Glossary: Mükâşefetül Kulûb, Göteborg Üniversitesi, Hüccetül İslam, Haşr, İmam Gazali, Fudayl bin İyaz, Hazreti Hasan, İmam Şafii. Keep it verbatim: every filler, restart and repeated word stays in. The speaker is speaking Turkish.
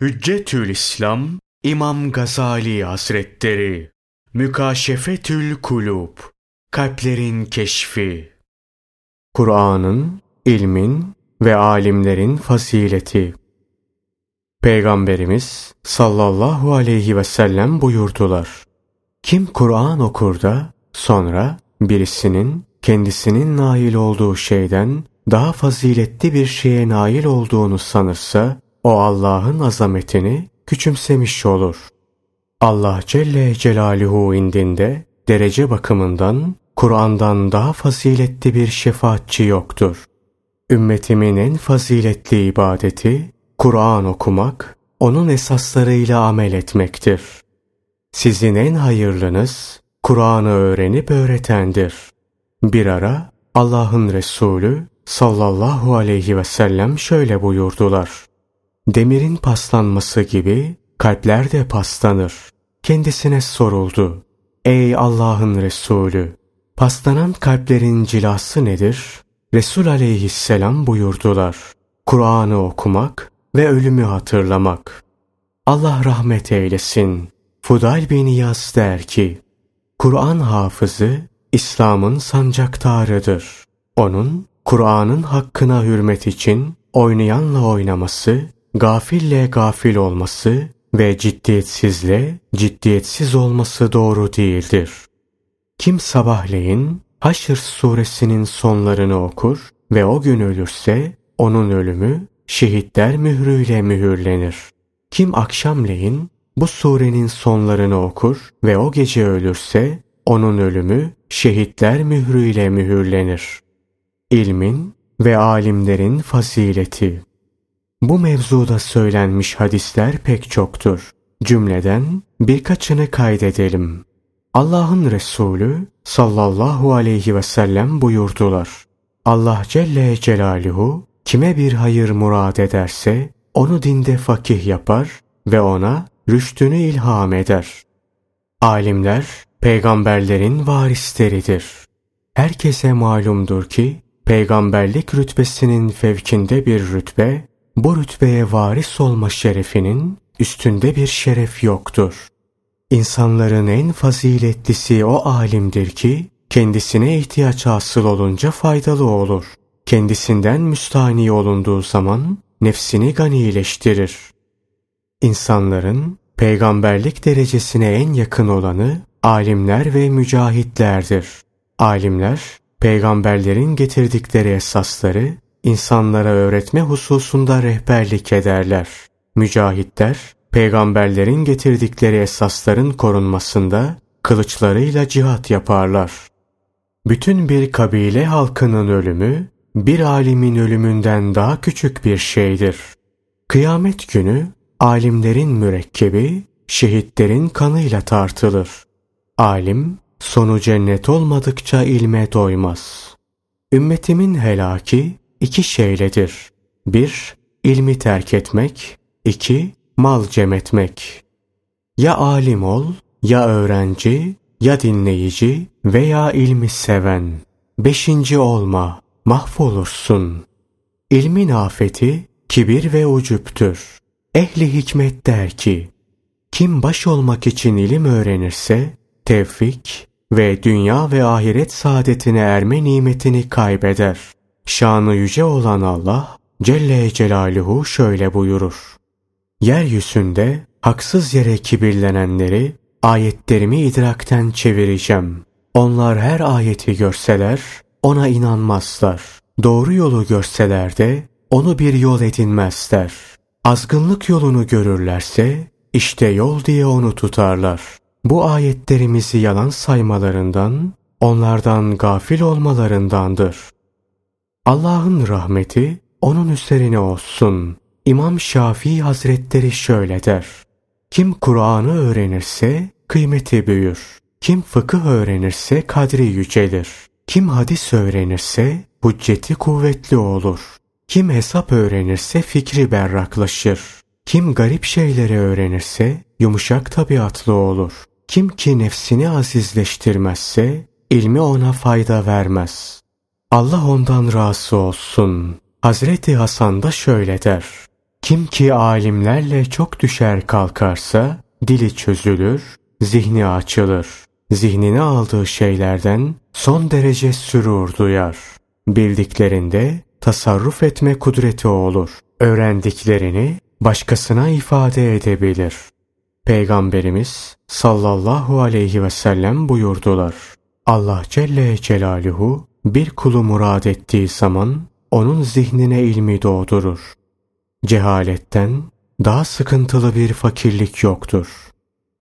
Hüccetül İslam İmam Gazali Hazretleri Mükâşefetül Kulûb Kalplerin Keşfi. Kur'an'ın, ilmin ve alimlerin fazileti. Peygamberimiz sallallahu aleyhi ve sellem buyurdular: Kim Kur'an okur da sonra birisinin kendisinin nail olduğu şeyden daha faziletli bir şeye nail olduğunu sanırsa, o Allah'ın azametini küçümsemiş olur. Allah Celle Celaluhu indinde derece bakımından Kur'an'dan daha faziletli bir şefaatçi yoktur. Ümmetimin en faziletli ibadeti Kur'an okumak, onun esaslarıyla amel etmektir. Sizin en hayırlınız Kur'an'ı öğrenip öğretendir. Bir ara Allah'ın Resulü sallallahu aleyhi ve sellem şöyle buyurdular: Demirin paslanması gibi kalpler de paslanır. Kendisine soruldu: Ey Allah'ın Resulü, paslanan kalplerin cilası nedir? Resul aleyhisselam buyurdular: Kur'an'ı okumak ve ölümü hatırlamak. Allah rahmet eylesin. Fudayl bin İyaz der ki, Kur'an hafızı İslam'ın sancaktarıdır. Onun Kur'an'ın hakkına hürmet için oynayanla oynaması, gafille gafil olması ve ciddiyetsizle ciddiyetsiz olması doğru değildir. Kim sabahleyin Haşr suresinin sonlarını okur ve o gün ölürse, onun ölümü şehitler mührüyle mühürlenir. Kim akşamleyin bu surenin sonlarını okur ve o gece ölürse, onun ölümü şehitler mührüyle mühürlenir. İlmin ve alimlerin fazileti. Bu mevzuda söylenmiş hadisler pek çoktur. Cümleden birkaçını kaydedelim. Allah'ın Resulü sallallahu aleyhi ve sellem buyurdular: Allah Celle Celaluhu kime bir hayır murad ederse onu dinde fakih yapar ve ona rüştünü ilham eder. Alimler peygamberlerin varisleridir. Herkese malumdur ki peygamberlik rütbesinin fevkinde bir rütbe, bu rütbeye varis olma şerefinin üstünde bir şeref yoktur. İnsanların en faziletlisi o alimdir ki kendisine ihtiyaç hasıl olunca faydalı olur. Kendisinden müstahni olunduğu zaman nefsini ganileştirir. İnsanların peygamberlik derecesine en yakın olanı alimler ve mücahitlerdir. Alimler peygamberlerin getirdikleri esasları insanlara öğretme hususunda rehberlik ederler. Mücahitler, peygamberlerin getirdikleri esasların korunmasında kılıçlarıyla cihat yaparlar. Bütün bir kabile halkının ölümü, bir alimin ölümünden daha küçük bir şeydir. Kıyamet günü, alimlerin mürekkebi, şehitlerin kanıyla tartılır. Alim, sonu cennet olmadıkça ilme doymaz. Ümmetimin helaki İki şeyledir. Bir, ilmi terk etmek. İki, mal cem etmek. Ya alim ol, ya öğrenci, ya dinleyici veya ilmi seven. Beşinci olma, mahvolursun. İlmin afeti kibir ve ucuptür. Ehli hikmet der ki, kim baş olmak için ilim öğrenirse, tevfik ve dünya ve ahiret saadetine erme nimetini kaybeder. Şanı yüce olan Allah Celle Celaluhu şöyle buyurur: Yeryüzünde haksız yere kibirlenenleri ayetlerimi idrakten çevireceğim. Onlar her ayeti görseler ona inanmazlar. Doğru yolu görseler de onu bir yol edinmezler. Azgınlık yolunu görürlerse işte yol diye onu tutarlar. Bu ayetlerimizi yalan saymalarından, onlardan gafil olmalarındandır. Allah'ın rahmeti onun üzerine olsun. İmam Şafii Hazretleri şöyle der: Kim Kur'an'ı öğrenirse kıymeti büyür. Kim fıkıh öğrenirse kadri yücelir. Kim hadis öğrenirse hücceti kuvvetli olur. Kim hesap öğrenirse fikri berraklaşır. Kim garip şeyleri öğrenirse yumuşak tabiatlı olur. Kim ki nefsini azizleştirmezse ilmi ona fayda vermez. Allah ondan razı olsun. Hazreti Hasan da şöyle der: Kim ki alimlerle çok düşer kalkarsa, dili çözülür, zihni açılır. Zihnine aldığı şeylerden son derece sürur duyar. Bildiklerinde tasarruf etme kudreti olur. Öğrendiklerini başkasına ifade edebilir. Peygamberimiz sallallahu aleyhi ve sellem buyurdular. Allah Celle Celaluhu bir kulu murad ettiği zaman onun zihnine ilmi doğdurur. Cehaletten daha sıkıntılı bir fakirlik yoktur.